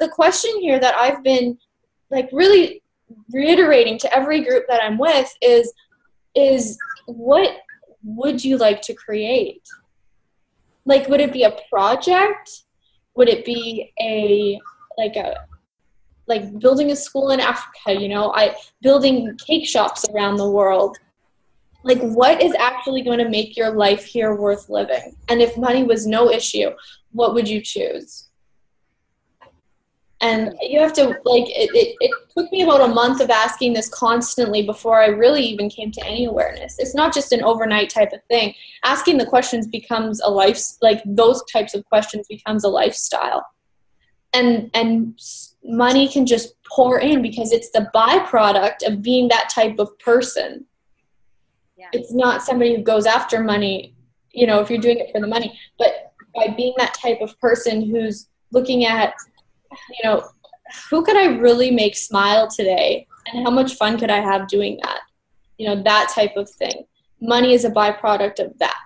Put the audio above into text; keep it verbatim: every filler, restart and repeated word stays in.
The question here that I've been like really reiterating to every group that I'm with is, is what would you like to create? Like, would it be a project? Would it be a, like a, like building a school in Africa, you know, I building cake shops around the world? Like, what is actually going to make your life here worth living? And if money was no issue, what would you choose? And you have to, like, it, it, it took me about a month of asking this constantly before I really even came to any awareness. It's not just an overnight type of thing. Asking the questions becomes a life, like those types of questions becomes a lifestyle. And, and money can just pour in because it's the byproduct of being that type of person. Yeah. It's not somebody who goes after money, you know, if you're doing it for the money, but by being that type of person who's looking at, you know, who could I really make smile today? And how much fun could I have doing that? You know, that type of thing. Money is a byproduct of that.